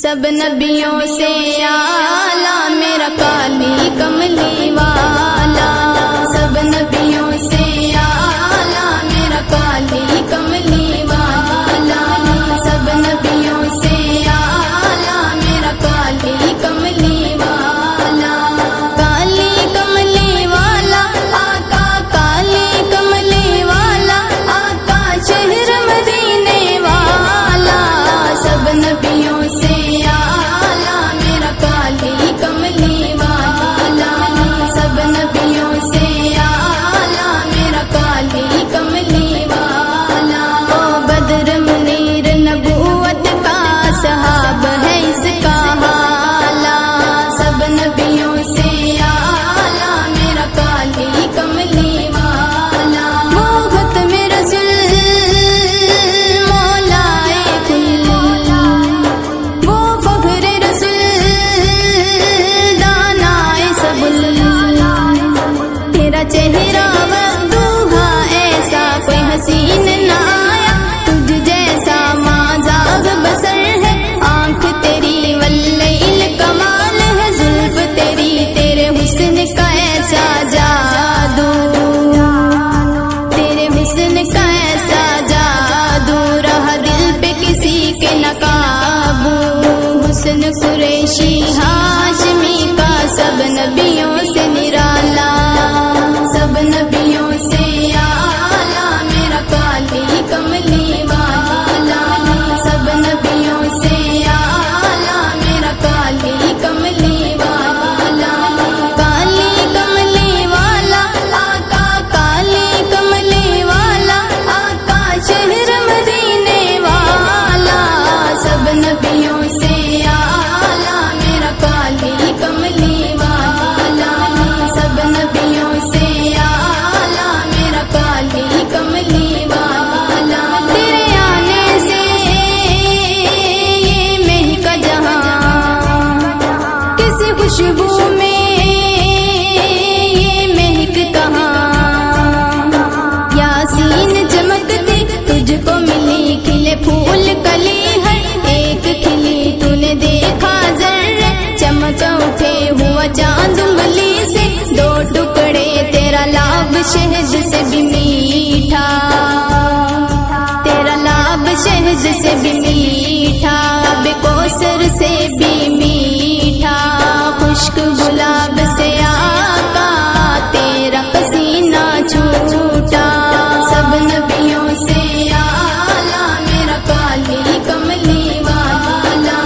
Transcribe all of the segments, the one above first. सब नबियों से आला मेरा काली कमली वाला, सब नबियों से आला मेरा काली कमली वाला, सब नबियों से आला मेरा काली कमली वाला। काली कमली वाला आका, काली कमली वाला आका, शहर मदीने वाला, सब नबियों से हुस्न कुरैशी हाशमी का सब नबियों से निराला, सब नबियों से आला मेरा काली कमली वाला, सब नबियों से आला मेरा काली कमली वाला। काली कमली वाला आका, काली कमली वाला आका, शहर मदीने वाला, सब नबियों से खुशबू में ये महक कहाँ, यासीन चमकते तुझको मिली खिले फूल कली, हर एक खिली तूने देखा जर्र, चमचा उठे हुआ चांद उंगली से, दो टुकड़े तेरा लाभ शहद से भी मीठा, तेरा लाभ शहद से भी मीठा, बेकोसर से भी मीठा, खुश्क गुलाब से आका तेरा पसीना छूटा, सब नबियों से आला मेरा काली कमली वाला,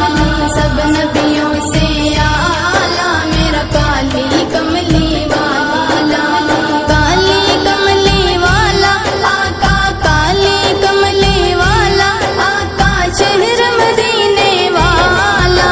सब नबियों से आला मेरा काली कमली वाला। काली कमली वाला आका, काली कमली वाला आका, शहर मदीने वाला,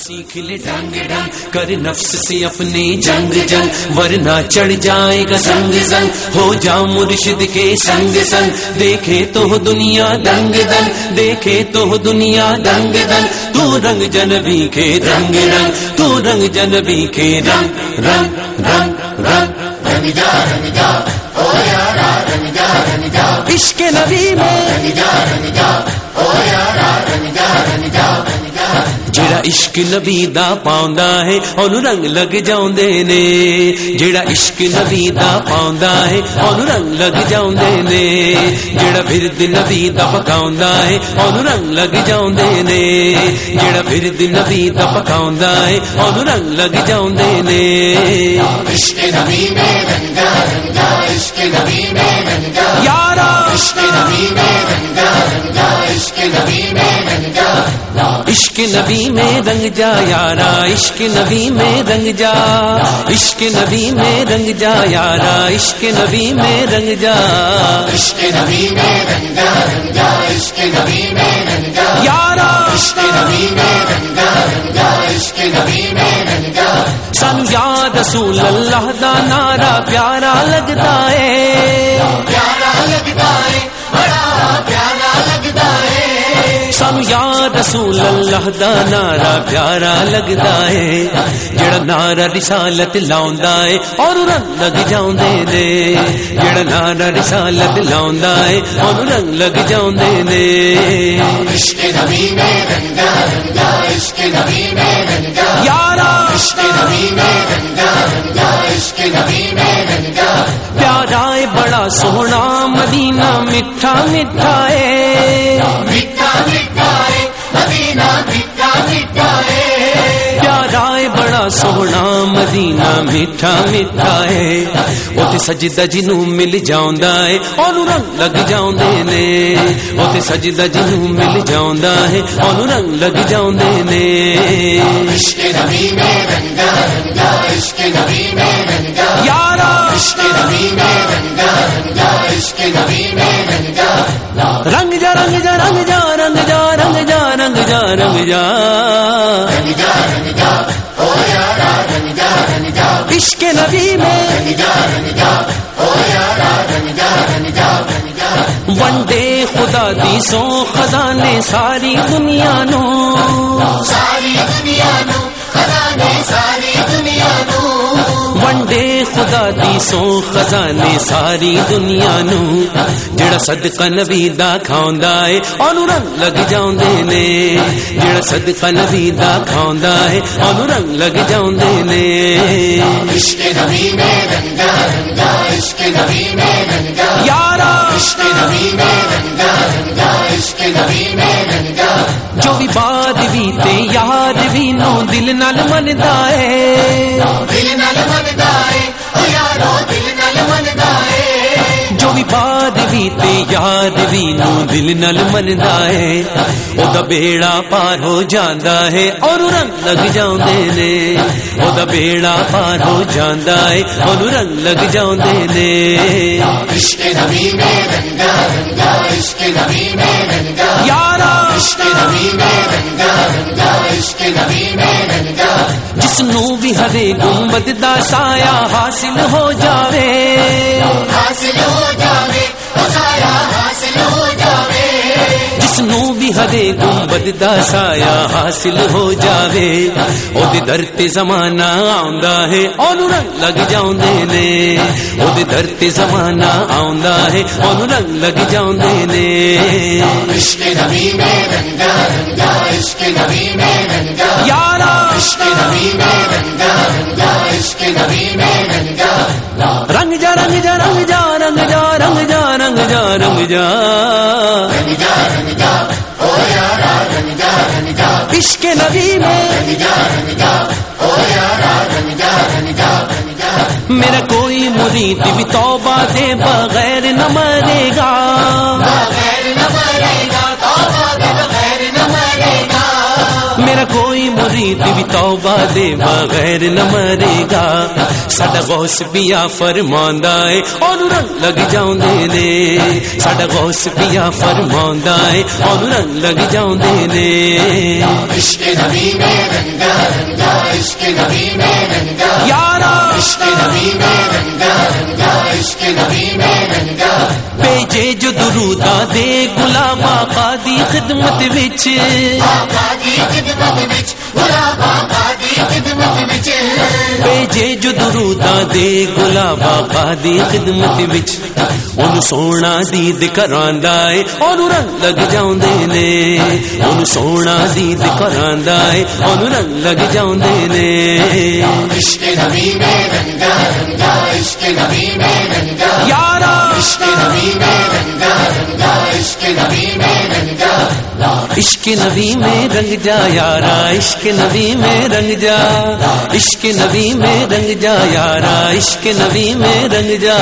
सीख ले ढंग ढंग कर नफ्स से अपने जंग जंग, वरना चढ़ जाएगा संग संग। हो जाओ मुर्शिद के संग संग, देखे तो हो दुनिया दंग दंग, देखे तो हो दुनिया दंग दंग। तू रंग जनबी के रंग रंग, तू रंग जनबी के रंग रंग रंग रंग। रंग जा ओ यारा, रंग जा इश्क नबी में, रंग जा ओ यारा, रंग जा जेड़ा इश्क नबी दा पाउंदा है ओनू रंग लग जाउंदे ने। जेड़ा इश्क नबी दा पाउंदा है ओनू रंग लग जाउंदे ने। जेड़ा फिरद नबी दा पकाउंदा है ओनू रंग लग जाउंदे ने। जेड़ा फिरद नबी दा पकाउंदा है ओनू रंग लग जाउंदे ने। इश्क नबी में रंग जा, रंग जा इश्क नबी में रंग जा यारा, इश्क नबी में रंग जा, रंग जा इश्क नबी में रंग जा। इश्क नबी में रंग जा यारा, इश्क नबी में रंग जा, इश्क नबी में रंग जा यारा, इश्क नबी में रंग जा, इश्क नबी में रंग जा, रंग जा इश्क नबी में रंग जा यारा, इश्क नबी में रंग जा, रंग जा इश्क नबी में रंग जा। सानू या रसूल अल्लाह दा नारा प्यारा लगदा है, प्यारा लगदा है, बड़ा प्यारा लगदा है। सानू या रसूल अल्लाह दा नारा प्यारा लगदा है। जेड़ा नारा रिसालत लाउंदा है और रंग लग जाउंदे ने। जेड़ा नारा रिसालत लाउंदा है और रंग लग जाउंदे ने। इश्क नबी में रंग जा, रंग जा इश्क नबी में रंग जा यारा, इश्क नबी में रंग जा, रंग जा इश्क नबी में रंग जा। प्यारा है बड़ा सोहना मदीना मिठा मिठा है, मिठा मिठा है मदीना मिठा मिठा है। प्यारा है बड़ा सोहना मदीना मिठा मिठा है। उते सजदा जिनू मिल जाउंदा है ओनू रंग लग जाउंदे ने। उते सजदा जिनू मिल जाउंदा है ओनू रंग लग जाउंदे ने। इश्क नबी में रंग जा, रंग जा इश्क नबी में रंग जा यारा, इश्क नबी में रंग जा, रंग जा इश्क नबी में रंग जा। रंग जा, रंग जा, रंग जा, रंग जा, रंग जा, रंग जा, रंग जा, रंग जा ओ यारा, रंग जा, रंग जा इश्क नबी में रंग जा ओ यारा, रंग जा, रंग जा, रंग जा। वंडे खुदा दी सो खजाने सारी दुनिया नो, सारी दुनिया नो खजाने सारी दुनिया नो। वंडे खुदा दी सो खजाने सारी दुनिया नू। जेड़ा सदका नबी दा खाउंदा है ओनू रंग लग जाउंदे ने। जेड़ा सदका नबी दा खाउंदा है ओनू रंग लग जाउंदे ने। इश्क नबी में रंग जा, रंग जा इश्क नबी में रंग जा यारा, इश्क नबी में रंग जा, रंग जा इश्क नबी में रंग जा। जो भी बात भी ते याद भी नो दिल नाल मनदा है, दिल नाल मनदा है ओ यारो दिल नाल मनदा है। जो भी बात भी ते याद भी नो दिल नाल मनदा है। ओदा बेड़ा पार हो जांदा है और रंग लग जाउंदे ने। ओदा बेड़ा पार हो जांदा है और रंग लग जाउंदे ने। इश्क नबी में रंग जा, रंग जा इश्क नबी में रंग जा यारा, इश्क नबी में रंग जा, रंग जा इश्क नबी में रंग जा। जिसनू भी हरे गुंबद दा साया हासिल हो जावे, हासिल हो जावे ओ साया हासिल हो जावे। जिसनू भी हरे गुंबद दा साया हासिल हो जावे। ओदे दर ते जमाना आउंदा है ओनू रंग लग जाउंदे ने। ओदे दर ते जमाना आउंदा है ओनू रंग लग जाउंदे ने। इश्क नबी में रंग जा, रंग जा इश्क नबी में रंग जा यारा, इश्क नबी में रंग जा, रंग जा इश्क नबी में रंग जा। रंग जा, रंग जा, रंग जा, रंग जा, रंग जा, रंग जा, रंग जा, रंग जा, रंग जा ओ यारा, रंग जा, रंग जा इश्क नबी में रंग जा ओ यारा, रंग जा, रंग जा, रंग जा। मेरा कोई मुरीद भी तौबा दे बगैर न मरेगा, बगैर न मरेगा, तौबा दे बगैर न मरेगा। मेरा कोई मुरीद भी तौबा दे बगैर न मरेगा। साडा गौस पिया फरमांदा है ओनू रंग लग जांदे ने। साडा गौस पिया फरमांदा है ओनू रंग लग जांदे ने। इश्क नबी में रंगा रंगा, इश्क नबी में रंगा यारा, इश्क नबी में रंगा रंगा, इश्क नबी में रंगा। भेजे जो दुरूदा दे गुलाम आका दी खिदमत विच, आका दी खिदमत विच, गुलाम आका दी खिदमत विच। भेजे जो दुरूदा दे गुलाम आका दी खिदमत विच। ओनू सोना दीद करांदा है ओनू रंग लग जांदे ने। ओनू सोना दीद करांदा है ओनू रंग लग जांदे ने। इश्क नबी में रंगा रंगा, इश्क नबी में रंगा यारा, इश्क नबी में रंगा रंगा, इश्क नबी में रंगा। इश्क नबी में रंग जा यारा, इश्क नबी में रंग जा, इश्क नबी में रंग जा यारा, इश्क नबी में रंग जा।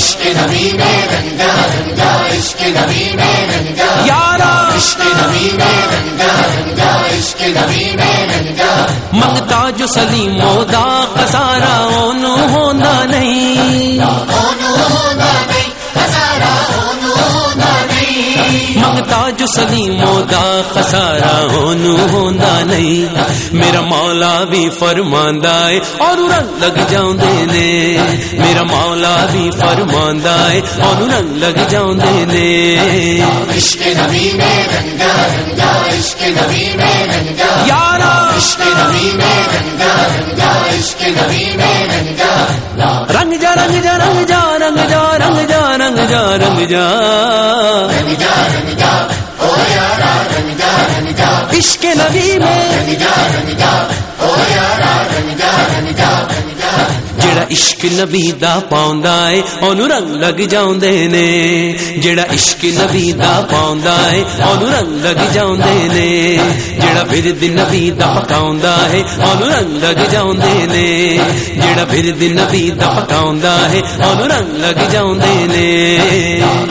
इश्क नबी में रंगा रंगा, इश्क नबी में रंगा यारा, इश्क नबी में रंगा रंगा, इश्क नबी में रंगा। मंगता जो सलीमो दा खसारा ओनू होंदा नहीं, ओनू होंदा नहीं खसारा, ओनू होंदा नहीं। मंगता जो सलीमो दा खसारा ओनू होंदा नहीं। मेरा मौला भी फरमांदा है ओनू रंग लग जांदे ने। मेरा मौला भी फरमांदा है ओनू रंग लग जांदे ने। इश्क नबी में रंगा रंगा, इश्क नबी में रंगा यारा, इश्क नबी में रंगा रंगा, इश्क नबी में रंगा। रंग जा रंग जा रंग जा रंग जा रंग जा रंग जा रंग जा रंग जा रंग जा ओ यारा, रंग जा रंग जा इश्क नबी में रंग जा ओ यारा, रंग जा रंग जा। जेड़ा इश्क नबी दा पाउंदा है ओनू रंग लग जांदे ने। जेड़ा इश्क नबी दा पाउंदा है ओनू रंग लग जांदे ने। जेड़ा बिरद नबी दा पकाउंदा है ओनू रंग लग जांदे ने। जेड़ा बिरद नबी दा पकाउंदा है ओनू रंग लग जांदे ने।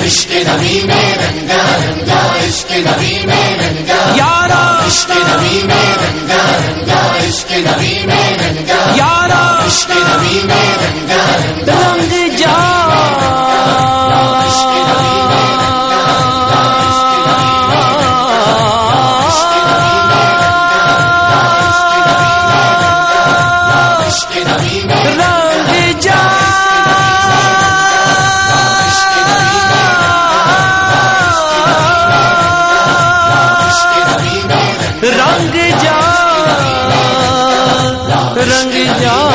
इश्क नबी में रंगा रंगा, इश्क नबी में रंगा यारा, इश्क नबी में रंगा रंगा, इश्क नबी में रंगा यारा, इश्क नबी में रंगा रंग जा। रंग जा, रंग जा।